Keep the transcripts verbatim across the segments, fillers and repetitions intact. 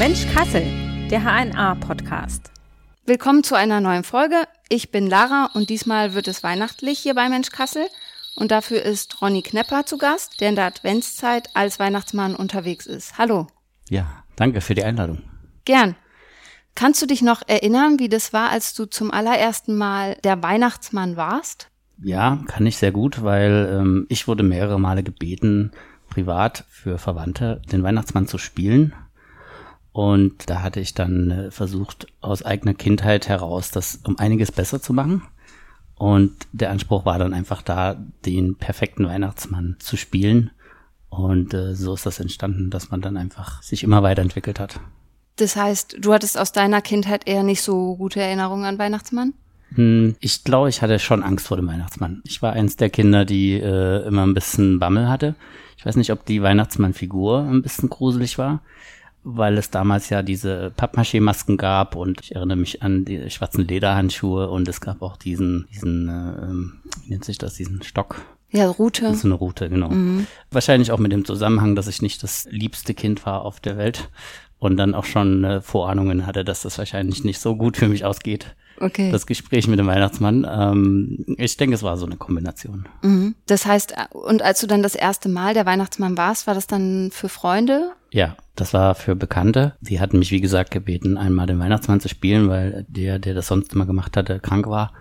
Mensch Kassel, der H N A-Podcast. Willkommen zu einer neuen Folge. Ich bin Lara und diesmal wird es weihnachtlich hier bei Mensch Kassel. Und dafür ist Ronny Knepper zu Gast, der in der Adventszeit als Weihnachtsmann unterwegs ist. Hallo. Ja, danke für die Einladung. Gern. Kannst du dich noch erinnern, wie das war, als du zum allerersten Mal der Weihnachtsmann warst? Ja, kann ich sehr gut, weil ähm, ich wurde mehrere Male gebeten, privat für Verwandte den Weihnachtsmann zu spielen. Und da hatte ich dann äh, versucht, aus eigener Kindheit heraus das um einiges besser zu machen. Und der Anspruch war dann einfach da, den perfekten Weihnachtsmann zu spielen. Und äh, so ist das entstanden, dass man dann einfach sich immer weiterentwickelt hat. Das heißt, du hattest aus deiner Kindheit eher nicht so gute Erinnerungen an Weihnachtsmann? Hm, ich glaube, ich hatte schon Angst vor dem Weihnachtsmann. Ich war eins der Kinder, die äh, immer ein bisschen Bammel hatte. Ich weiß nicht, ob die Weihnachtsmannfigur ein bisschen gruselig war, weil es damals ja diese Pappmaché-Masken gab und ich erinnere mich an die schwarzen Lederhandschuhe und es gab auch diesen, diesen äh, wie nennt sich das, diesen Stock. Ja, Rute. Das ist eine Rute, genau. Mhm. Wahrscheinlich auch mit dem Zusammenhang, dass ich nicht das liebste Kind war auf der Welt. Und dann auch schon äh, Vorahnungen hatte, dass das wahrscheinlich nicht so gut für mich ausgeht. Okay. Das Gespräch mit dem Weihnachtsmann. Ähm, ich denke, es war so eine Kombination. Mhm. Das heißt, und als du dann das erste Mal der Weihnachtsmann warst, war das dann für Freunde? Ja, das war für Bekannte. Die hatten mich, wie gesagt, gebeten, einmal den Weihnachtsmann zu spielen, weil der, der das sonst immer gemacht hatte, krank war.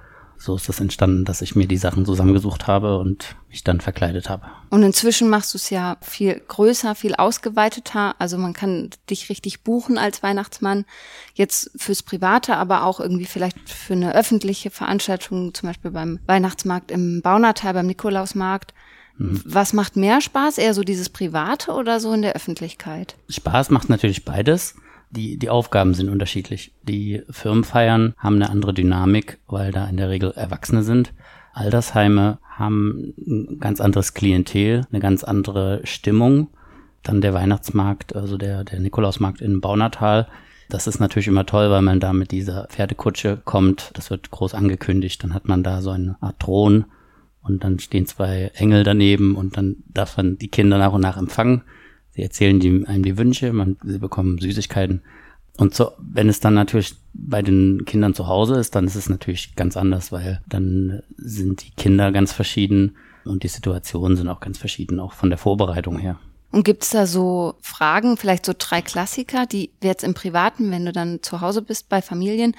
So ist das entstanden, dass ich mir die Sachen zusammengesucht habe und mich dann verkleidet habe. Und inzwischen machst du es ja viel größer, viel ausgeweiteter. Also man kann dich richtig buchen als Weihnachtsmann. Jetzt fürs Private, aber auch irgendwie vielleicht für eine öffentliche Veranstaltung, zum Beispiel beim Weihnachtsmarkt im Baunatal, beim Nikolausmarkt. Mhm. Was macht mehr Spaß? Eher so dieses Private oder so in der Öffentlichkeit? Spaß macht natürlich beides. Die, die Aufgaben sind unterschiedlich. Die Firmenfeiern haben eine andere Dynamik, weil da in der Regel Erwachsene sind. Altersheime haben ein ganz anderes Klientel, eine ganz andere Stimmung. Dann der Weihnachtsmarkt, also der, der Nikolausmarkt in Baunatal. Das ist natürlich immer toll, weil man da mit dieser Pferdekutsche kommt. Das wird groß angekündigt. Dann hat man da so eine Art Thron und dann stehen zwei Engel daneben und dann darf man die Kinder nach und nach empfangen. Sie erzählen die, einem die Wünsche, man, sie bekommen Süßigkeiten. Und so, wenn es dann natürlich bei den Kindern zu Hause ist, dann ist es natürlich ganz anders, weil dann sind die Kinder ganz verschieden und die Situationen sind auch ganz verschieden, auch von der Vorbereitung her. Und gibt es da so Fragen, vielleicht so drei Klassiker, die jetzt im Privaten, wenn du dann zu Hause bist bei Familien,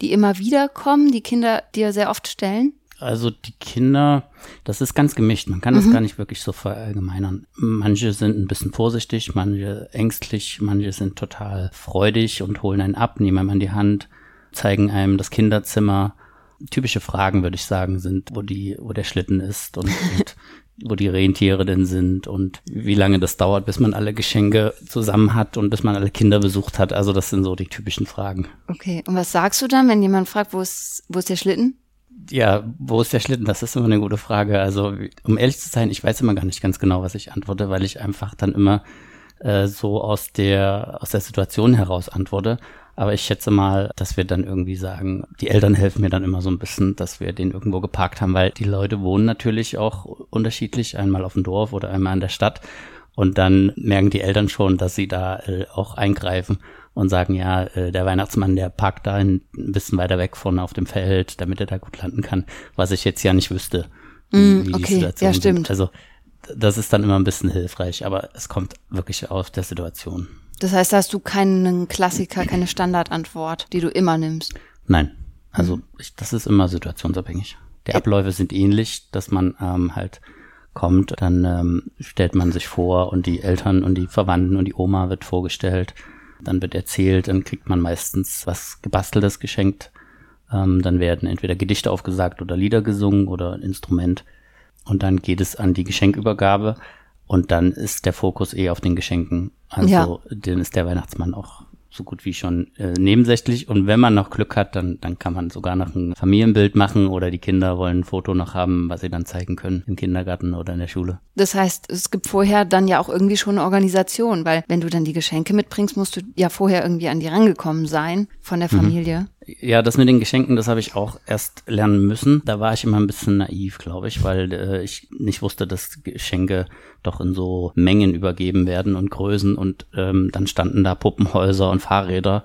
die immer wieder kommen, die Kinder dir sehr oft stellen? Also die Kinder, das ist ganz gemischt. Man kann das mhm. gar nicht wirklich so verallgemeinern. Manche sind ein bisschen vorsichtig, manche ängstlich, manche sind total freudig und holen einen ab, nehmen einem an die Hand, zeigen einem das Kinderzimmer. Typische Fragen, würde ich sagen, sind, wo die, wo der Schlitten ist und, und wo die Rentiere denn sind und wie lange das dauert, bis man alle Geschenke zusammen hat und bis man alle Kinder besucht hat. Also das sind so die typischen Fragen. Okay, und was sagst du dann, wenn jemand fragt, wo ist, wo ist der Schlitten? Ja, wo ist der Schlitten? Das ist immer eine gute Frage. Also, um ehrlich zu sein, ich weiß immer gar nicht ganz genau, was ich antworte, weil ich einfach dann immer äh, so aus der aus der Situation heraus antworte. Aber ich schätze mal, dass wir dann irgendwie sagen, die Eltern helfen mir dann immer so ein bisschen, dass wir den irgendwo geparkt haben, weil die Leute wohnen natürlich auch unterschiedlich, einmal auf dem Dorf oder einmal in der Stadt. Und dann merken die Eltern schon, dass sie da äh, auch eingreifen und sagen, ja, äh, der Weihnachtsmann, der parkt da ein bisschen weiter weg von auf dem Feld, damit er da gut landen kann, was ich jetzt ja nicht wüsste, mm, wie okay. die Situation ja, stimmt. Sind. Also das ist dann immer ein bisschen hilfreich, aber es kommt wirklich auf der Situation. Das heißt, da hast du keinen Klassiker, keine Standardantwort, die du immer nimmst? Nein, also ich, das ist immer situationsabhängig. Die Abläufe sind ähnlich, dass man ähm, halt kommt, dann ähm, stellt man sich vor und die Eltern und die Verwandten und die Oma wird vorgestellt, dann wird erzählt, dann kriegt man meistens was Gebasteltes geschenkt, ähm, dann werden entweder Gedichte aufgesagt oder Lieder gesungen oder ein Instrument und dann geht es an die Geschenkübergabe und dann ist der Fokus eher auf den Geschenken, also ja. Dann ist der Weihnachtsmann auch so gut wie schon äh, nebensächlich und wenn man noch Glück hat, dann dann kann man sogar noch ein Familienbild machen oder die Kinder wollen ein Foto noch haben, was sie dann zeigen können im Kindergarten oder in der Schule. Das heißt, es gibt vorher dann ja auch irgendwie schon eine Organisation, weil wenn du dann die Geschenke mitbringst, musst du ja vorher irgendwie an die rangekommen sein von der Familie. Mhm. Ja, das mit den Geschenken, das habe ich auch erst lernen müssen. Da war ich immer ein bisschen naiv, glaube ich, weil äh, ich nicht wusste, dass Geschenke doch in so Mengen übergeben werden und Größen. Und ähm, dann standen da Puppenhäuser und Fahrräder.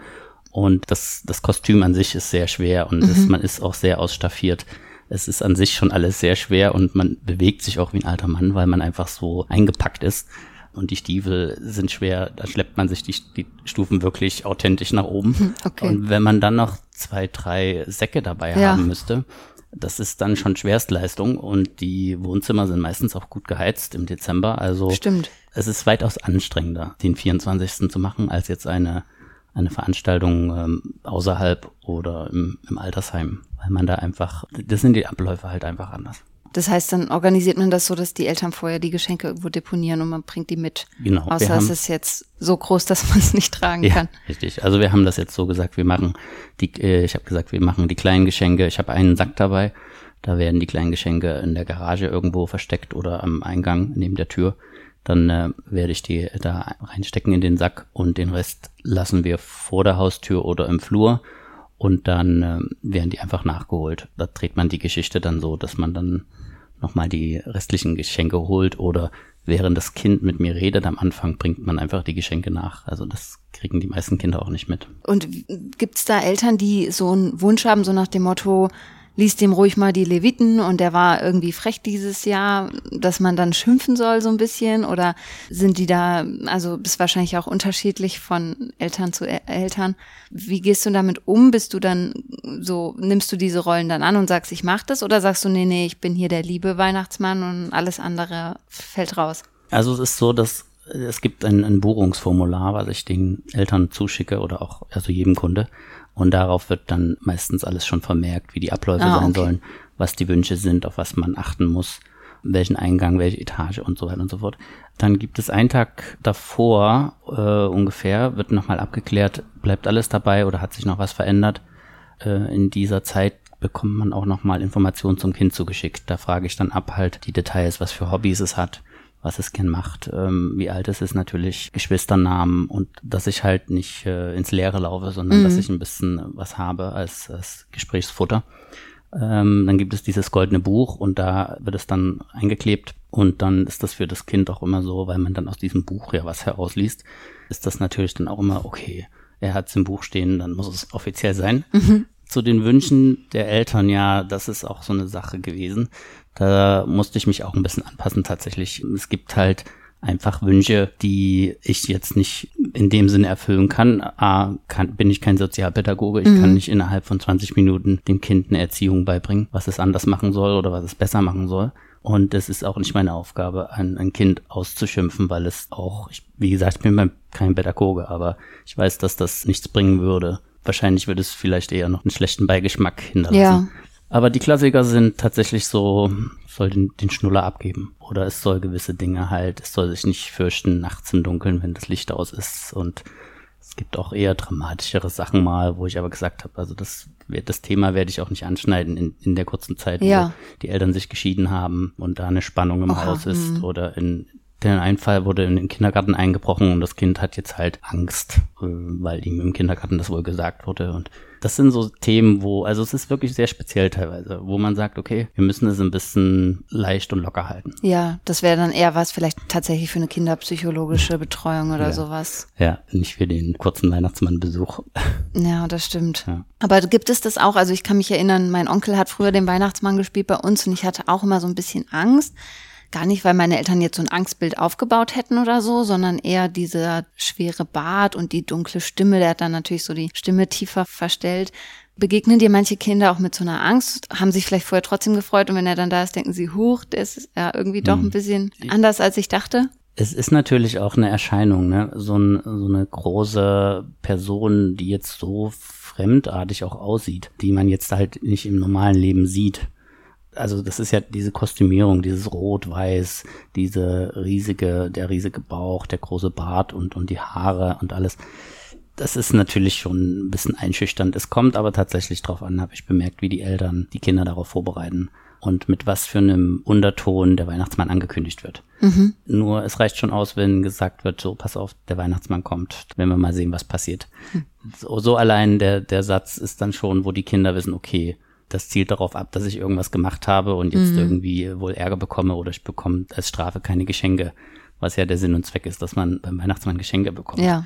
Und das, das Kostüm an sich ist sehr schwer und mhm. das, man ist auch sehr ausstaffiert. Es ist an sich schon alles sehr schwer und man bewegt sich auch wie ein alter Mann, weil man einfach so eingepackt ist. Und die Stiefel sind schwer, da schleppt man sich die, die Stufen wirklich authentisch nach oben. Okay. Und wenn man dann noch zwei, drei Säcke dabei ja. haben müsste, das ist dann schon Schwerstleistung. Und die Wohnzimmer sind meistens auch gut geheizt im Dezember. Also Stimmt. es ist weitaus anstrengender, den vierundzwanzigsten zu machen, als jetzt eine, eine Veranstaltung ähm, außerhalb oder im, im Altersheim. Weil man da einfach, das sind die Abläufe halt einfach anders. Das heißt, dann organisiert man das so, dass die Eltern vorher die Geschenke irgendwo deponieren und man bringt die mit. Genau. Außer es ist jetzt so groß, dass man es nicht tragen ja, kann. Richtig. Also wir haben das jetzt so gesagt, wir machen die, äh, ich habe gesagt, wir machen die kleinen Geschenke. Ich habe einen Sack dabei, da werden die kleinen Geschenke in der Garage irgendwo versteckt oder am Eingang neben der Tür. Dann äh, werde ich die da reinstecken in den Sack und den Rest lassen wir vor der Haustür oder im Flur. Und dann äh, werden die einfach nachgeholt. Da dreht man die Geschichte dann so, dass man dann nochmal die restlichen Geschenke holt oder während das Kind mit mir redet am Anfang, bringt man einfach die Geschenke nach. Also das kriegen die meisten Kinder auch nicht mit. Und gibt's da Eltern, die so einen Wunsch haben, so nach dem Motto, liest dem ruhig mal die Leviten und der war irgendwie frech dieses Jahr, dass man dann schimpfen soll so ein bisschen? Oder sind die da, also bist wahrscheinlich auch unterschiedlich von Eltern zu El- Eltern. Wie gehst du damit um? Bist du dann so, nimmst du diese Rollen dann an und sagst, ich mach das? Oder sagst du, nee, nee, ich bin hier der liebe Weihnachtsmann und alles andere fällt raus? Also es ist so, dass es gibt ein, ein Buchungsformular, was ich den Eltern zuschicke oder auch also jedem Kunde. Und darauf wird dann meistens alles schon vermerkt, wie die Abläufe ah, sein okay. sollen, was die Wünsche sind, auf was man achten muss, welchen Eingang, welche Etage und so weiter und so fort. Dann gibt es einen Tag davor äh, ungefähr, wird nochmal abgeklärt, bleibt alles dabei oder hat sich noch was verändert. Äh, in dieser Zeit bekommt man auch nochmal Informationen zum Kind zugeschickt. Da frage ich dann ab halt die Details, was für Hobbys es hat, was es gern macht, ähm, wie alt es ist natürlich, Geschwisternamen und dass ich halt nicht äh, ins Leere laufe, sondern mhm. dass ich ein bisschen was habe als, als Gesprächsfutter. Ähm, dann gibt es dieses goldene Buch und da wird es dann eingeklebt und dann ist das für das Kind auch immer so, weil man dann aus diesem Buch ja was herausliest, ist das natürlich dann auch immer, okay, er hat es im Buch stehen, dann muss es offiziell sein. Mhm. Zu den Wünschen der Eltern, ja, das ist auch so eine Sache gewesen. Da musste ich mich auch ein bisschen anpassen tatsächlich. Es gibt halt einfach Wünsche, die ich jetzt nicht in dem Sinne erfüllen kann. A, kann, bin ich kein Sozialpädagoge. Ich mhm. kann nicht innerhalb von zwanzig Minuten dem Kind eine Erziehung beibringen, was es anders machen soll oder was es besser machen soll. Und es ist auch nicht meine Aufgabe, ein, ein Kind auszuschimpfen, weil es auch, ich, wie gesagt, ich bin kein Pädagoge, aber ich weiß, dass das nichts bringen würde. Wahrscheinlich würde es vielleicht eher noch einen schlechten Beigeschmack hinterlassen. Ja. Aber die Klassiker sind tatsächlich so, soll den, den Schnuller abgeben. Oder es soll gewisse Dinge halt, es soll sich nicht fürchten nachts im Dunkeln, wenn das Licht aus ist. Und es gibt auch eher dramatischere Sachen mal, wo ich aber gesagt habe, also das, das Thema werde ich auch nicht anschneiden in, in der kurzen Zeit, ja. wo die Eltern sich geschieden haben und da eine Spannung im Oha, Haus ist. Mh. Oder in der Einfall wurde in den Kindergarten eingebrochen und das Kind hat jetzt halt Angst, weil ihm im Kindergarten das wohl gesagt wurde und das sind so Themen, wo, also es ist wirklich sehr speziell teilweise, wo man sagt, okay, wir müssen es ein bisschen leicht und locker halten. Ja, das wäre dann eher was vielleicht tatsächlich für eine kinderpsychologische Betreuung oder ja. sowas. Ja, nicht für den kurzen Weihnachtsmannbesuch. Ja, das stimmt. Ja. Aber gibt es das auch, also ich kann mich erinnern, mein Onkel hat früher den Weihnachtsmann gespielt bei uns und ich hatte auch immer so ein bisschen Angst. Gar nicht, weil meine Eltern jetzt so ein Angstbild aufgebaut hätten oder so, sondern eher dieser schwere Bart und die dunkle Stimme, der hat dann natürlich so die Stimme tiefer verstellt. Begegnen dir manche Kinder auch mit so einer Angst, haben sich vielleicht vorher trotzdem gefreut und wenn er dann da ist, denken sie, huch, der ist ja irgendwie doch ein bisschen anders, als ich dachte? Es ist natürlich auch eine Erscheinung, ne? So, ein, so eine große Person, die jetzt so fremdartig auch aussieht, die man jetzt halt nicht im normalen Leben sieht. Also das ist ja diese Kostümierung, dieses Rot-Weiß, diese riesige, der riesige Bauch, der große Bart und, und die Haare und alles. Das ist natürlich schon ein bisschen einschüchternd. Es kommt aber tatsächlich drauf an, habe ich bemerkt, wie die Eltern die Kinder darauf vorbereiten. und mit was für einem Unterton der Weihnachtsmann angekündigt wird. Mhm. Nur es reicht schon aus, wenn gesagt wird, so pass auf, der Weihnachtsmann kommt, wenn wir mal sehen, was passiert. Mhm. So, so allein der, der Satz ist dann schon, wo die Kinder wissen, okay, das zielt darauf ab, dass ich irgendwas gemacht habe und jetzt mhm. irgendwie wohl Ärger bekomme oder ich bekomme als Strafe keine Geschenke, was ja der Sinn und Zweck ist, dass man beim Weihnachtsmann Geschenke bekommt. Ja.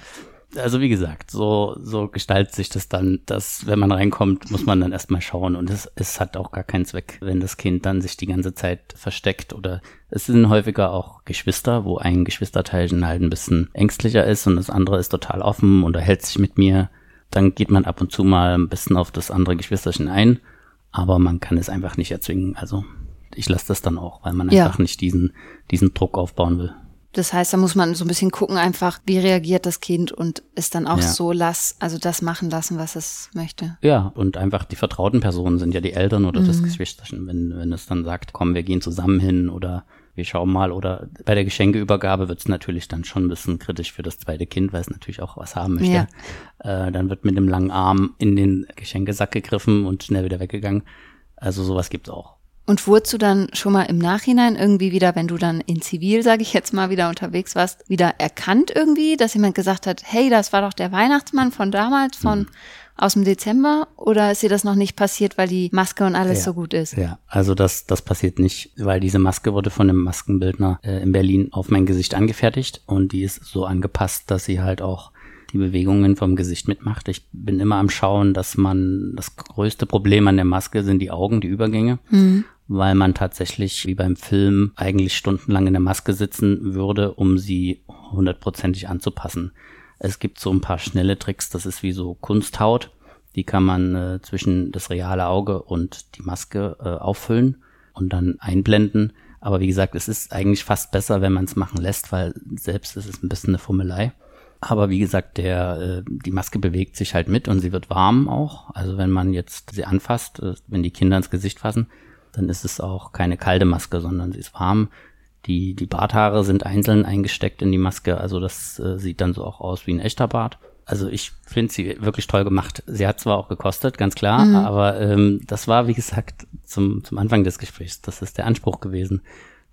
Also wie gesagt, so, so gestaltet sich das dann, dass wenn man reinkommt, muss man dann erstmal schauen und es, es hat auch gar keinen Zweck, wenn das Kind dann sich die ganze Zeit versteckt oder es sind häufiger auch Geschwister, wo ein Geschwisterteilchen halt ein bisschen ängstlicher ist und das andere ist total offen und unterhält sich mit mir, dann geht man ab und zu mal ein bisschen auf das andere Geschwisterchen ein, aber man kann es einfach nicht erzwingen, also ich lasse das dann auch, weil man ja. einfach nicht diesen, diesen Druck aufbauen will. Das heißt, da muss man so ein bisschen gucken einfach, wie reagiert das Kind und es dann auch ja. so lass, also das machen lassen, was es möchte. Ja, und einfach die vertrauten Personen sind ja die Eltern oder mhm. das Geschwisterchen, wenn, wenn es dann sagt, komm, wir gehen zusammen hin oder wir schauen mal oder bei der Geschenkeübergabe wird es natürlich dann schon ein bisschen kritisch für das zweite Kind, weil es natürlich auch was haben möchte. Ja. Äh, dann wird mit dem langen Arm in den Geschenkesack gegriffen und schnell wieder weggegangen. Also sowas gibt's auch. Und wurdest du dann schon mal im Nachhinein irgendwie wieder, wenn du dann in Zivil, sage ich jetzt mal, wieder unterwegs warst, wieder erkannt irgendwie, dass jemand gesagt hat, hey, das war doch der Weihnachtsmann von damals, von hm. aus dem Dezember? Oder ist dir das noch nicht passiert, weil die Maske und alles ja. so gut ist? Ja, also das, das passiert nicht, weil diese Maske wurde von einem Maskenbildner äh, in Berlin auf mein Gesicht angefertigt und die ist so angepasst, dass sie halt auch die Bewegungen vom Gesicht mitmacht. Ich bin immer am Schauen, dass man, das größte Problem an der Maske sind die Augen, die Übergänge, mhm. weil man tatsächlich wie beim Film eigentlich stundenlang in der Maske sitzen würde, um sie hundertprozentig anzupassen. Es gibt so ein paar schnelle Tricks, das ist wie so Kunsthaut, die kann man äh, zwischen das reale Auge und die Maske äh, auffüllen und dann einblenden. Aber wie gesagt, es ist eigentlich fast besser, wenn man es machen lässt, weil selbst ist es ein bisschen eine Fummelei. Aber wie gesagt, der, die Maske bewegt sich halt mit und sie wird warm auch. Also wenn man jetzt sie anfasst, wenn die Kinder ins Gesicht fassen, dann ist es auch keine kalte Maske, sondern sie ist warm. Die, die Barthaare sind einzeln eingesteckt in die Maske. Also das sieht dann so auch aus wie ein echter Bart. Also ich finde sie wirklich toll gemacht. Sie hat zwar auch gekostet, ganz klar, mhm. aber ähm, das war, wie gesagt, zum, zum Anfang des Gesprächs. Das ist der Anspruch gewesen,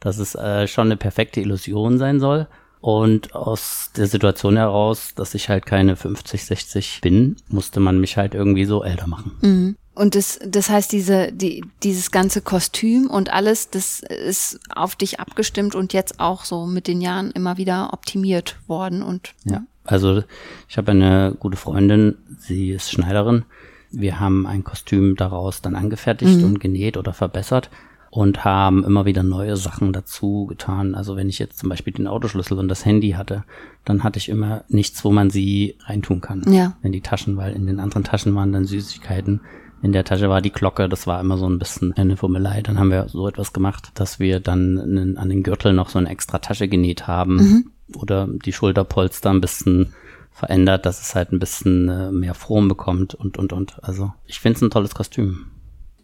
dass es äh, schon eine perfekte Illusion sein soll. Und aus der Situation heraus, dass ich halt keine fünfzig, sechzig bin, musste man mich halt irgendwie so älter machen. Mhm. Und das, das heißt, diese, die, dieses ganze Kostüm und alles, das ist auf dich abgestimmt und jetzt auch so mit den Jahren immer wieder optimiert worden. Und ja, also ich habe eine gute Freundin, sie ist Schneiderin. Wir haben ein Kostüm daraus dann angefertigt mhm. und genäht oder verbessert. Und haben immer wieder neue Sachen dazu getan. Also wenn ich jetzt zum Beispiel den Autoschlüssel und das Handy hatte, dann hatte ich immer nichts, wo man sie reintun kann. Ja. In die Taschen, weil in den anderen Taschen waren dann Süßigkeiten. In der Tasche war die Glocke, das war immer so ein bisschen eine Fummelei. Dann haben wir so etwas gemacht, dass wir dann einen, an den Gürtel noch so eine extra Tasche genäht haben. Mhm. Oder die Schulterpolster ein bisschen verändert, dass es halt ein bisschen mehr Form bekommt und, und, und. Also ich finde es ein tolles Kostüm.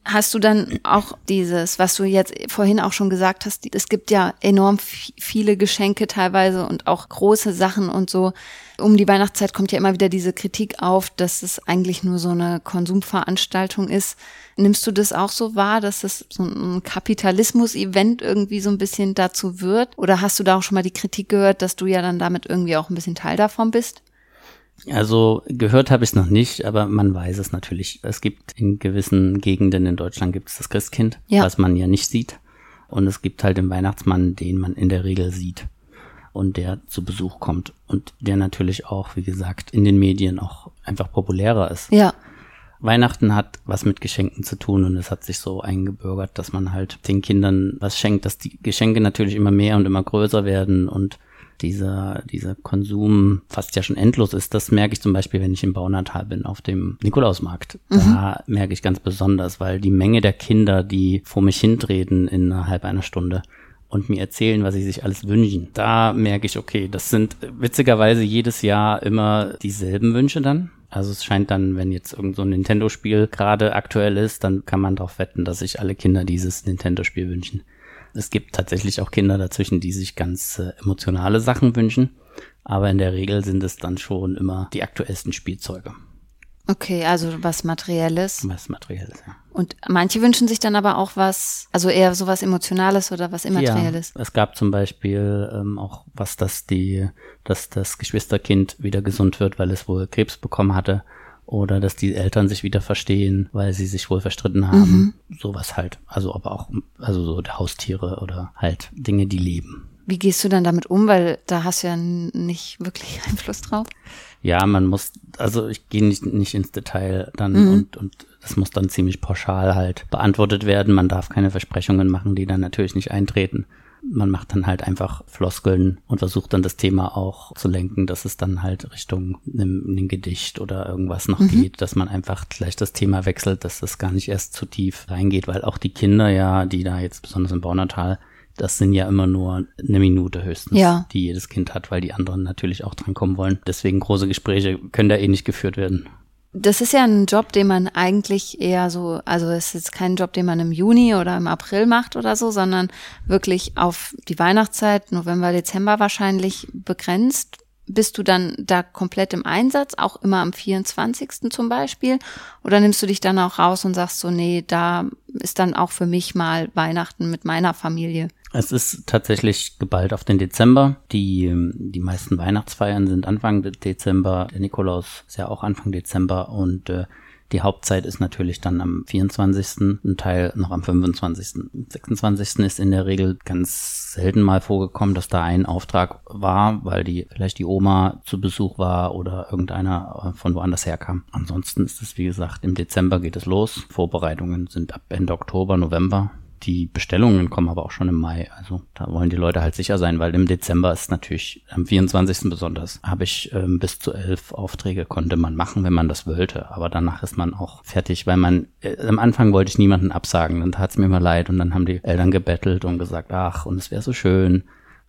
Hast du dann auch dieses, was du jetzt vorhin auch schon gesagt hast, es gibt ja enorm viele Geschenke teilweise und auch große Sachen und so. Um die Weihnachtszeit kommt ja immer wieder diese Kritik auf, dass es eigentlich nur so eine Konsumveranstaltung ist. Nimmst du das auch so wahr, dass es so ein Kapitalismus-Event irgendwie so ein bisschen dazu wird? Oder hast du da auch schon mal die Kritik gehört, dass du ja dann damit irgendwie auch ein bisschen Teil davon bist? Also gehört habe ich es noch nicht, aber man weiß es natürlich. Es gibt in gewissen Gegenden in Deutschland gibt es das Christkind, ja. was man ja nicht sieht. Und es gibt halt den Weihnachtsmann, den man in der Regel sieht und der zu Besuch kommt. Und der natürlich auch, wie gesagt, in den Medien auch einfach populärer ist. Ja. Weihnachten hat was mit Geschenken zu tun und es hat sich so eingebürgert, dass man halt den Kindern was schenkt, dass die Geschenke natürlich immer mehr und immer größer werden und dieser, dieser Konsum fast ja schon endlos ist. Das merke ich zum Beispiel, wenn ich im Baunatal bin, auf dem Nikolausmarkt. Mhm. Da merke ich ganz besonders, weil die Menge der Kinder, die vor mich hintreten innerhalb einer Stunde und mir erzählen, was sie sich alles wünschen, da merke ich, okay, das sind witzigerweise jedes Jahr immer dieselben Wünsche dann. Also es scheint dann, wenn jetzt irgend so ein Nintendo-Spiel gerade aktuell ist, dann kann man darauf wetten, dass sich alle Kinder dieses Nintendo-Spiel wünschen. Es gibt tatsächlich auch Kinder dazwischen, die sich ganz äh, emotionale Sachen wünschen, aber in der Regel sind es dann schon immer die aktuellsten Spielzeuge. Okay, also was Materielles. Was Materielles, ja. Und manche wünschen sich dann aber auch was, also eher sowas Emotionales oder was Immaterielles. Ja, es gab zum Beispiel ähm, auch was, dass die, dass das Geschwisterkind wieder gesund wird, weil es wohl Krebs bekommen hatte. Oder dass die Eltern sich wieder verstehen, weil sie sich wohl verstritten haben. Mhm. Sowas halt. Also aber auch, also so Haustiere oder halt Dinge, die leben. Wie gehst du dann damit um? Weil da hast du ja nicht wirklich Einfluss drauf. Ja, man muss, also ich gehe nicht, nicht ins Detail dann mhm. und, und das muss dann ziemlich pauschal halt beantwortet werden. Man darf keine Versprechungen machen, die dann natürlich nicht eintreten. Man macht dann halt einfach Floskeln und versucht dann das Thema auch zu lenken, dass es dann halt Richtung einem, einem Gedicht oder irgendwas noch mhm. geht, dass man einfach gleich das Thema wechselt, dass das gar nicht erst zu tief reingeht, weil auch die Kinder ja, die da jetzt besonders im Baunatal, das sind ja immer nur eine Minute höchstens, ja. die jedes Kind hat, weil die anderen natürlich auch drankommen wollen. Deswegen große Gespräche können da eh nicht geführt werden. Das ist ja ein Job, den man eigentlich eher so, also es ist kein Job, den man im Juni oder im April macht oder so, sondern wirklich auf die Weihnachtszeit, November, Dezember wahrscheinlich begrenzt. Bist du dann da komplett im Einsatz, auch immer am vierundzwanzigsten zum Beispiel? Oder nimmst du dich dann auch raus und sagst so, nee, da ist dann auch für mich mal Weihnachten mit meiner Familie? Es ist tatsächlich geballt auf den Dezember. Die, die meisten Weihnachtsfeiern sind Anfang Dezember. Der Nikolaus ist ja auch Anfang Dezember und äh, die Hauptzeit ist natürlich dann am vierundzwanzigsten, ein Teil noch am fünfundzwanzigsten. Am sechsundzwanzigsten ist in der Regel ganz selten mal vorgekommen, dass da ein Auftrag war, weil die vielleicht die Oma zu Besuch war oder irgendeiner von woanders herkam. Ansonsten ist es, wie gesagt, im Dezember geht es los. Vorbereitungen sind ab Ende Oktober, November. Die Bestellungen kommen aber auch schon im Mai, also da wollen die Leute halt sicher sein, weil im Dezember ist natürlich, am vierundzwanzigsten besonders, habe ich ähm, bis zu elf Aufträge, konnte man machen, wenn man das wollte, aber danach ist man auch fertig, weil man, äh, am Anfang wollte ich niemanden absagen, dann tat es mir immer leid und dann haben die Eltern gebettelt und gesagt, ach und es wäre so schön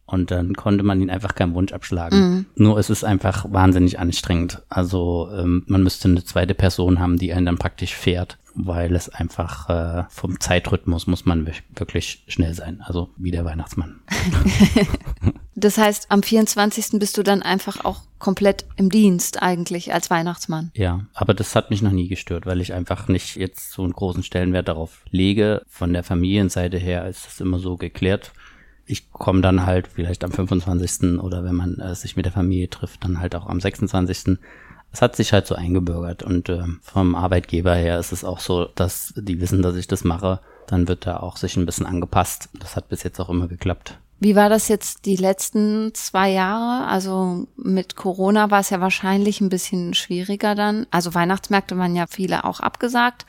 und dann konnte man ihnen einfach keinen Wunsch abschlagen, mhm. nur es ist einfach wahnsinnig anstrengend, also ähm, man müsste eine zweite Person haben, die einen dann praktisch fährt. Weil es einfach äh, vom Zeitrhythmus muss man wirklich schnell sein. Also wie der Weihnachtsmann. Das heißt, am vierundzwanzigsten bist du dann einfach auch komplett im Dienst eigentlich als Weihnachtsmann. Ja, aber das hat mich noch nie gestört, weil ich einfach nicht jetzt so einen großen Stellenwert darauf lege. Von der Familienseite her ist das immer so geklärt. Ich komme dann halt vielleicht am fünfundzwanzigsten oder wenn man äh, sich mit der Familie trifft, dann halt auch am sechsundzwanzigsten Es hat sich halt so eingebürgert und äh, vom Arbeitgeber her ist es auch so, dass die wissen, dass ich das mache, dann wird da auch sich ein bisschen angepasst. Das hat bis jetzt auch immer geklappt. Wie war das jetzt die letzten zwei Jahre? Also mit Corona war es ja wahrscheinlich ein bisschen schwieriger dann. Also Weihnachtsmärkte waren ja viele auch abgesagt.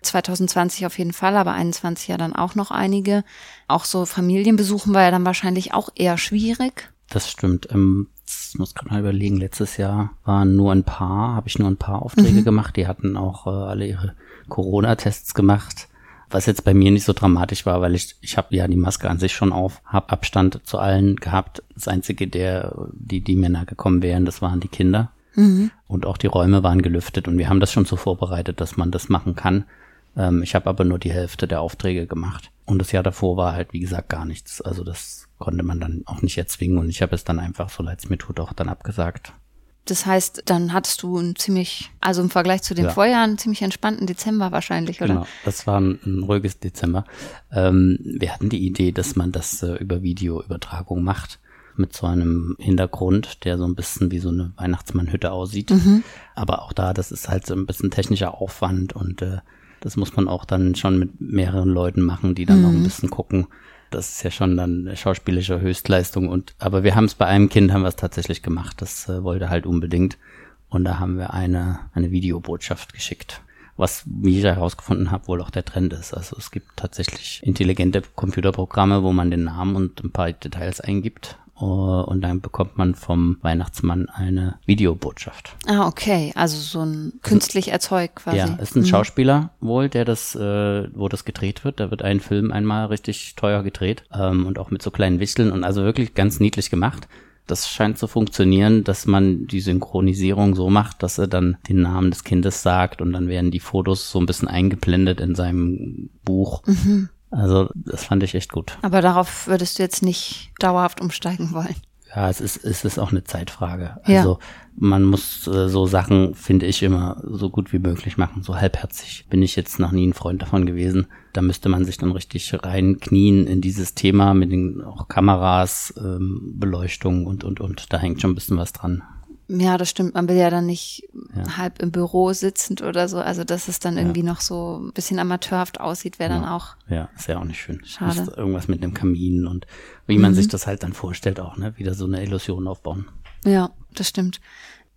zwanzig zwanzig auf jeden Fall, aber einundzwanzig ja dann auch noch einige. Auch so Familienbesuchen war ja dann wahrscheinlich auch eher schwierig. Das stimmt. Ähm, ich muss gerade mal überlegen, letztes Jahr waren nur ein paar, habe ich nur ein paar Aufträge mhm. gemacht. Die hatten auch äh, alle ihre Corona-Tests gemacht, was jetzt bei mir nicht so dramatisch war, weil ich ich habe ja die Maske an sich schon auf, habe Abstand zu allen gehabt. Das Einzige, der die die mir nahe gekommen wären, das waren die Kinder. Mhm. Und auch die Räume waren gelüftet und wir haben das schon so vorbereitet, dass man das machen kann. Ähm, ich habe aber nur die Hälfte der Aufträge gemacht. Und das Jahr davor war halt, wie gesagt, gar nichts. Also das konnte man dann auch nicht erzwingen. Und ich habe es dann einfach, so leid es mir tut, auch dann abgesagt. Das heißt, dann hattest du ein ziemlich, also im Vergleich zu den ja. Vorjahren, einen ziemlich entspannten Dezember wahrscheinlich, oder? Genau, das war ein, ein ruhiges Dezember. Ähm, wir hatten die Idee, dass man das äh, über Videoübertragung macht. Mit so einem Hintergrund, der so ein bisschen wie so eine Weihnachtsmannhütte aussieht. Mhm. Aber auch da, das ist halt so ein bisschen technischer Aufwand und äh, das muss man auch dann schon mit mehreren Leuten machen, die dann mhm. noch ein bisschen gucken. Das ist ja schon dann schauspielerische Höchstleistung. Und aber wir haben es bei einem Kind, haben wir es tatsächlich gemacht. Das äh, wollte halt unbedingt. Und da haben wir eine eine Videobotschaft geschickt, was, wie ich herausgefunden habe, wohl auch der Trend ist. Also es gibt tatsächlich intelligente Computerprogramme, wo man den Namen und ein paar Details eingibt. Und dann bekommt man vom Weihnachtsmann eine Videobotschaft. Ah, okay. Also so ein künstlich erzeugt quasi. Ja, ist ein mhm. Schauspieler wohl, der das, äh, wo das gedreht wird. Da wird ein Film einmal richtig teuer gedreht ähm, und auch mit so kleinen Wichteln und also wirklich ganz niedlich gemacht. Das scheint zu funktionieren, dass man die Synchronisierung so macht, dass er dann den Namen des Kindes sagt und dann werden die Fotos so ein bisschen eingeblendet in seinem Buch. Mhm. Also das fand ich echt gut. Aber darauf würdest du jetzt nicht dauerhaft umsteigen wollen? Ja, es ist, es ist auch eine Zeitfrage. Also ja. man muss äh, so Sachen, finde ich, immer so gut wie möglich machen. So halbherzig bin ich jetzt noch nie ein Freund davon gewesen. Da müsste man sich dann richtig reinknien in dieses Thema mit den auch Kameras, ähm, Beleuchtung und, und, und. Da hängt schon ein bisschen was dran. Ja, das stimmt. Man will ja dann nicht ja. halb im Büro sitzend oder so. Also, dass es dann irgendwie ja. noch so ein bisschen amateurhaft aussieht, wäre ja. dann auch. Ja, ist ja auch nicht schön. Schade. Ist irgendwas mit einem Kamin und wie man mhm. sich das halt dann vorstellt auch, ne? Wieder so eine Illusion aufbauen. Ja, das stimmt.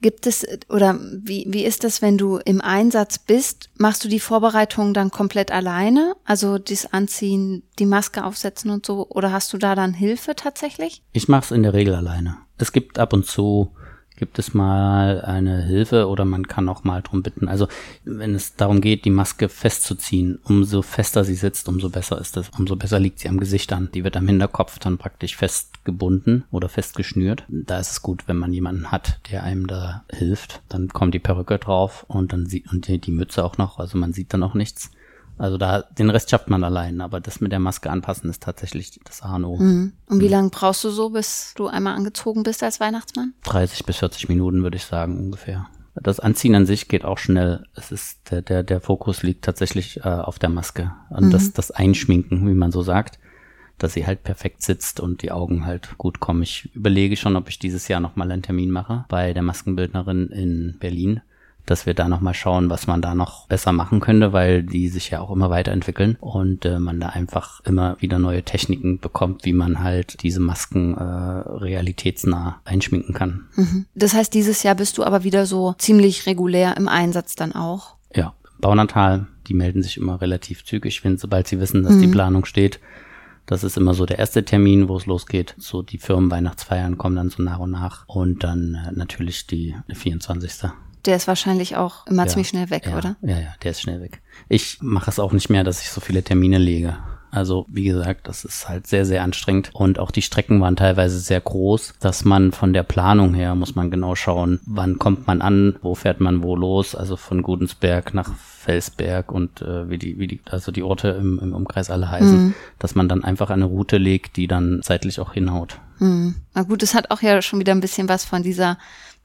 Gibt es, oder wie, wie ist das, wenn du im Einsatz bist? Machst du die Vorbereitungen dann komplett alleine? Also das Anziehen, die Maske aufsetzen und so? Oder hast du da dann Hilfe tatsächlich? Ich mache es in der Regel alleine. Es gibt ab und zu gibt es mal eine Hilfe oder man kann auch mal drum bitten. Also wenn es darum geht, die Maske festzuziehen, umso fester sie sitzt, umso besser ist das. Umso besser liegt sie am Gesicht an. Die wird am Hinterkopf dann praktisch festgebunden oder festgeschnürt. Da ist es gut, wenn man jemanden hat, der einem da hilft. Dann kommt die Perücke drauf und dann sieht und die Mütze auch noch. Also man sieht dann auch nichts. Also da den Rest schafft man allein, aber das mit der Maske anpassen ist tatsächlich das A und O. Mhm. Und wie mhm. lange brauchst du so, bis du einmal angezogen bist als Weihnachtsmann? dreißig bis vierzig Minuten würde ich sagen ungefähr. Das Anziehen an sich geht auch schnell. Es ist der der, der Fokus liegt tatsächlich äh, auf der Maske und mhm. das das Einschminken, wie man so sagt, dass sie halt perfekt sitzt und die Augen halt gut kommen. Ich überlege schon, ob ich dieses Jahr nochmal einen Termin mache bei der Maskenbildnerin in Berlin, dass wir da nochmal schauen, was man da noch besser machen könnte, weil die sich ja auch immer weiterentwickeln und äh, man da einfach immer wieder neue Techniken bekommt, wie man halt diese Masken äh, realitätsnah einschminken kann. Mhm. Das heißt, dieses Jahr bist du aber wieder so ziemlich regulär im Einsatz dann auch? Ja, Baunatal, die melden sich immer relativ zügig, wenn, sobald sie wissen, dass mhm. die Planung steht. Das ist immer so der erste Termin, wo es losgeht. So die Firmenweihnachtsfeiern kommen dann so nach und nach und dann äh, natürlich die vierundzwanzigste Der ist wahrscheinlich auch immer ja, ziemlich schnell weg, ja, oder? Ja, ja, der ist schnell weg. Ich mache es auch nicht mehr, dass ich so viele Termine lege. Also wie gesagt, das ist halt sehr, sehr anstrengend. Und auch die Strecken waren teilweise sehr groß, dass man von der Planung her muss man genau schauen, wann kommt man an, wo fährt man wo los. Also von Gudensberg nach Felsberg und äh, wie die, wie die, also die Orte im, im Umkreis alle heißen, mhm. dass man dann einfach eine Route legt, die dann zeitlich auch hinhaut. Mhm. Na gut, es hat auch ja schon wieder ein bisschen was von dieser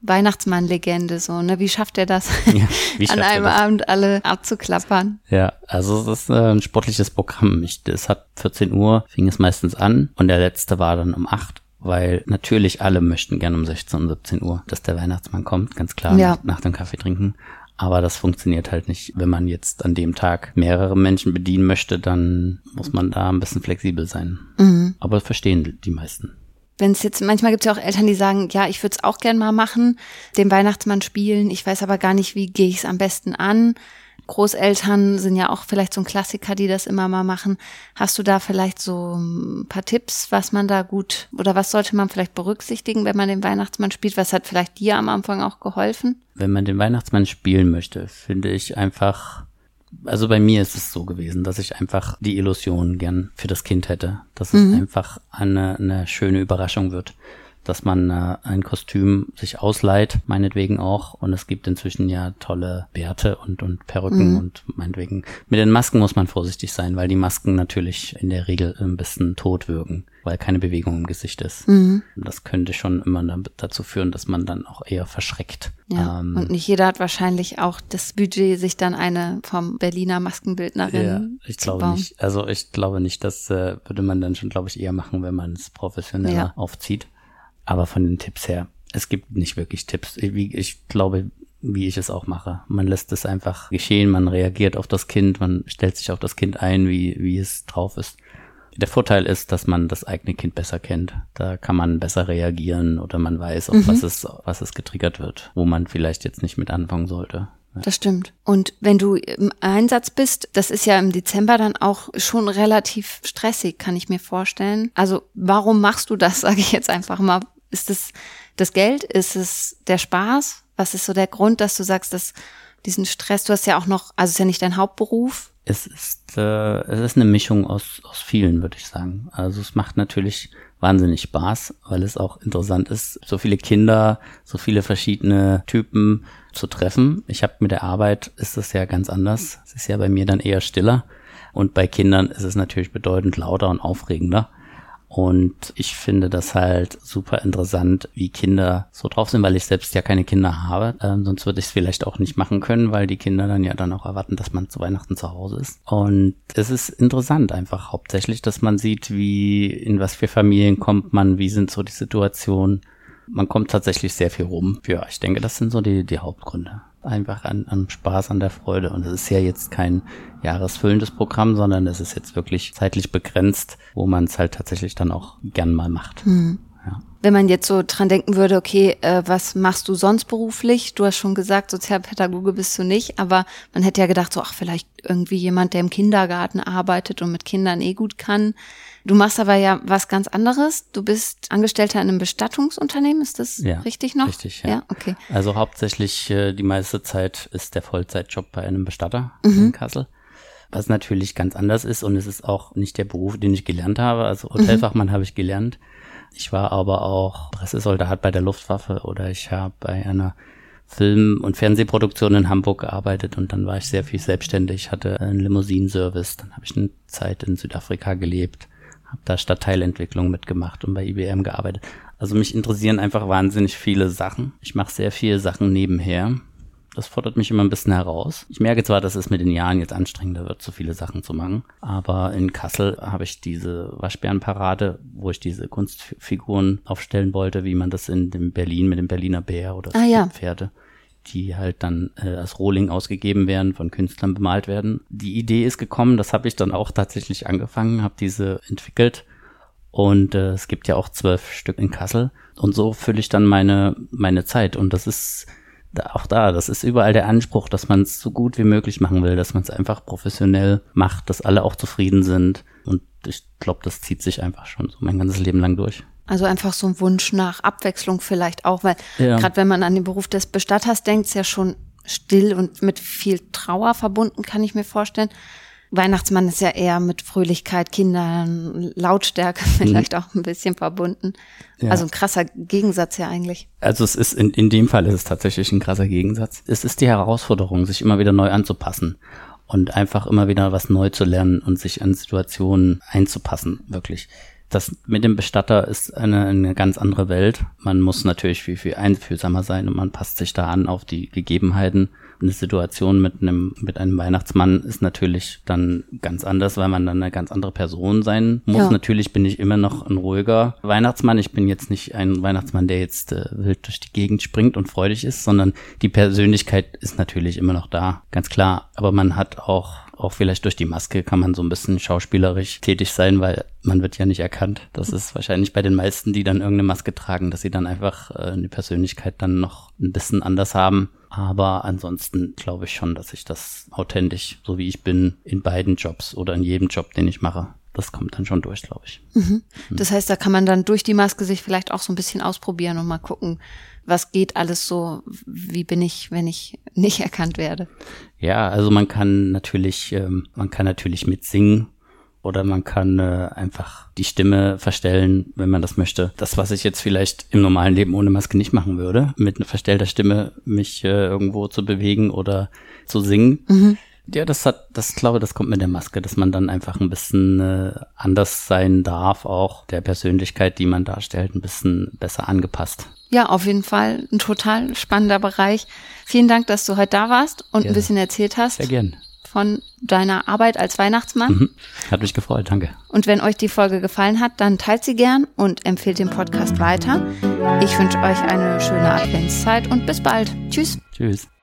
Weihnachtsmann-Legende, so, ne? Wie schafft er das, ja, wie schafft an einem er das? Abend alle abzuklappern? Ja, also es ist ein sportliches Programm. Ich, es hat vierzehn Uhr, fing es meistens an und der letzte war dann um acht, weil natürlich alle möchten gerne um sechzehn, um siebzehn Uhr, dass der Weihnachtsmann kommt, ganz klar, ja. nach, nach dem Kaffee trinken. Aber das funktioniert halt nicht. Wenn man jetzt an dem Tag mehrere Menschen bedienen möchte, dann muss man da ein bisschen flexibel sein. Mhm. Aber das verstehen die meisten. Wenn es jetzt, manchmal gibt es ja auch Eltern, die sagen, ja, ich würde es auch gern mal machen, den Weihnachtsmann spielen, ich weiß aber gar nicht, wie gehe ich es am besten an. Großeltern sind ja auch vielleicht so ein Klassiker, die das immer mal machen. Hast du da vielleicht so ein paar Tipps, was man da gut, oder was sollte man vielleicht berücksichtigen, wenn man den Weihnachtsmann spielt? Was hat vielleicht dir am Anfang auch geholfen? Wenn man den Weihnachtsmann spielen möchte, finde ich einfach, also bei mir ist es so gewesen, dass ich einfach die Illusion gern für das Kind hätte, dass mhm. es einfach eine, eine schöne Überraschung wird, dass man äh, ein Kostüm sich ausleiht, meinetwegen auch. Und es gibt inzwischen ja tolle Bärte und, und Perücken mhm. und meinetwegen. Mit den Masken muss man vorsichtig sein, weil die Masken natürlich in der Regel ein bisschen tot wirken, weil keine Bewegung im Gesicht ist. Mhm. Das könnte schon immer dazu führen, dass man dann auch eher verschreckt. Ja. Ähm, und nicht jeder hat wahrscheinlich auch das Budget, sich dann eine vom Berliner Maskenbildnerin ja, ich zu glaube bauen. Nicht. Also ich glaube nicht, das äh, würde man dann schon, glaube ich, eher machen, wenn man es professioneller ja. aufzieht. Aber von den Tipps her, es gibt nicht wirklich Tipps. Ich, ich glaube, wie ich es auch mache. Man lässt es einfach geschehen, man reagiert auf das Kind, man stellt sich auf das Kind ein, wie, wie es drauf ist. Der Vorteil ist, dass man das eigene Kind besser kennt. Da kann man besser reagieren oder man weiß, auf mhm. was es, was es getriggert wird, wo man vielleicht jetzt nicht mit anfangen sollte. Das stimmt. Und wenn du im Einsatz bist, das ist ja im Dezember dann auch schon relativ stressig, kann ich mir vorstellen. Also warum machst du das, sage ich jetzt einfach mal. Ist es das Geld? Ist es der Spaß? Was ist so der Grund, dass du sagst, dass diesen Stress, du hast ja auch noch, also es ist ja nicht dein Hauptberuf. Es ist, äh, es ist eine Mischung aus, aus vielen, würde ich sagen. Also es macht natürlich wahnsinnig Spaß, weil es auch interessant ist, so viele Kinder, so viele verschiedene Typen zu treffen. Ich habe mit der Arbeit, ist das ja ganz anders. Es ist ja bei mir dann eher stiller und bei Kindern ist es natürlich bedeutend lauter und aufregender. Und ich finde das halt super interessant, wie Kinder so drauf sind, weil ich selbst ja keine Kinder habe. Ähm, sonst würde ich es vielleicht auch nicht machen können, weil die Kinder dann ja dann auch erwarten, dass man zu Weihnachten zu Hause ist. Und es ist interessant einfach hauptsächlich, dass man sieht, wie, in was für Familien kommt man, wie sind so die Situationen. Man kommt tatsächlich sehr viel rum. Ja, ich denke, das sind so die, die Hauptgründe. Einfach an, an Spaß, an der Freude. Und es ist ja jetzt kein jahresfüllendes Programm, sondern es ist jetzt wirklich zeitlich begrenzt, wo man es halt tatsächlich dann auch gern mal macht. Hm. Ja. Wenn man jetzt so dran denken würde, okay, äh, was machst du sonst beruflich? Du hast schon gesagt, Sozialpädagoge bist du nicht, aber man hätte ja gedacht, so, ach, vielleicht irgendwie jemand, der im Kindergarten arbeitet und mit Kindern eh gut kann. Du machst aber ja was ganz anderes. Du bist Angestellter in einem Bestattungsunternehmen, ist das ja richtig noch? Richtig, ja. Ja, okay. Also hauptsächlich äh, die meiste Zeit ist der Vollzeitjob bei einem Bestatter mhm. in Kassel. Was natürlich ganz anders ist, und es ist auch nicht der Beruf, den ich gelernt habe. Also Hotelfachmann mhm. habe ich gelernt. Ich war aber auch Pressesoldat bei der Luftwaffe oder ich habe bei einer Film- und Fernsehproduktion in Hamburg gearbeitet und dann war ich sehr viel selbstständig, hatte einen Limousinenservice, dann habe ich eine Zeit in Südafrika gelebt, habe da Stadtteilentwicklung mitgemacht und bei I B M gearbeitet. Also mich interessieren einfach wahnsinnig viele Sachen. Ich mache sehr viele Sachen nebenher. Das fordert mich immer ein bisschen heraus. Ich merke zwar, dass es mit den Jahren jetzt anstrengender wird, so viele Sachen zu machen, aber in Kassel habe ich diese Waschbärenparade, wo ich diese Kunstfiguren aufstellen wollte, wie man das in dem Berlin mit dem Berliner Bär oder ah, ja. Pferde, die halt dann äh, als Rohling ausgegeben werden, von Künstlern bemalt werden. Die Idee ist gekommen, das habe ich dann auch tatsächlich angefangen, habe diese entwickelt. Und äh, es gibt ja auch zwölf Stück in Kassel. Und so fülle ich dann meine meine Zeit. Und das ist Da, auch da, das ist überall der Anspruch, dass man es so gut wie möglich machen will, dass man es einfach professionell macht, dass alle auch zufrieden sind. Und ich glaube, das zieht sich einfach schon so mein ganzes Leben lang durch. Also einfach so ein Wunsch nach Abwechslung vielleicht auch, weil ja. gerade wenn man an den Beruf des Bestatters denkt, ist ja schon still und mit viel Trauer verbunden, kann ich mir vorstellen. Weihnachtsmann ist ja eher mit Fröhlichkeit, Kindern, Lautstärke vielleicht auch ein bisschen verbunden. Ja. Also ein krasser Gegensatz ja eigentlich. Also es ist, in, in dem Fall ist es tatsächlich ein krasser Gegensatz. Es ist die Herausforderung, sich immer wieder neu anzupassen und einfach immer wieder was neu zu lernen und sich an Situationen einzupassen, wirklich. Das mit dem Bestatter ist eine, eine ganz andere Welt. Man muss natürlich viel, viel einfühlsamer sein und man passt sich da an auf die Gegebenheiten. Eine Situation mit einem, mit einem Weihnachtsmann ist natürlich dann ganz anders, weil man dann eine ganz andere Person sein muss. Ja. Natürlich bin ich immer noch ein ruhiger Weihnachtsmann. Ich bin jetzt nicht ein Weihnachtsmann, der jetzt äh, wild durch die Gegend springt und freudig ist, sondern die Persönlichkeit ist natürlich immer noch da, ganz klar. Aber man hat auch, auch vielleicht durch die Maske kann man so ein bisschen schauspielerisch tätig sein, weil man wird ja nicht erkannt. Das ist wahrscheinlich bei den meisten, die dann irgendeine Maske tragen, dass sie dann einfach äh, die Persönlichkeit dann noch ein bisschen anders haben. Aber ansonsten glaube ich schon, dass ich das authentisch, so wie ich bin, in beiden Jobs oder in jedem Job, den ich mache, das kommt dann schon durch, glaube ich. Mhm. Das heißt, da kann man dann durch die Maske sich vielleicht auch so ein bisschen ausprobieren und mal gucken, was geht alles so, wie bin ich, wenn ich nicht erkannt werde? Ja, also man kann natürlich, ähm, man kann natürlich mitsingen. Oder man kann äh, einfach die Stimme verstellen, wenn man das möchte. Das, was ich jetzt vielleicht im normalen Leben ohne Maske nicht machen würde, mit einer verstellter Stimme mich äh, irgendwo zu bewegen oder zu singen. Mhm. Ja, das hat, das glaube, das kommt mit der Maske, dass man dann einfach ein bisschen äh, anders sein darf, auch der Persönlichkeit, die man darstellt, ein bisschen besser angepasst. Ja, auf jeden Fall ein total spannender Bereich. Vielen Dank, dass du heute da warst und ja. ein bisschen erzählt hast. Sehr gern. Von deiner Arbeit als Weihnachtsmann. Mhm. Hat mich gefreut, danke. Und wenn euch die Folge gefallen hat, dann teilt sie gern und empfehlt den Podcast weiter. Ich wünsche euch eine schöne Adventszeit und bis bald. Tschüss. Tschüss.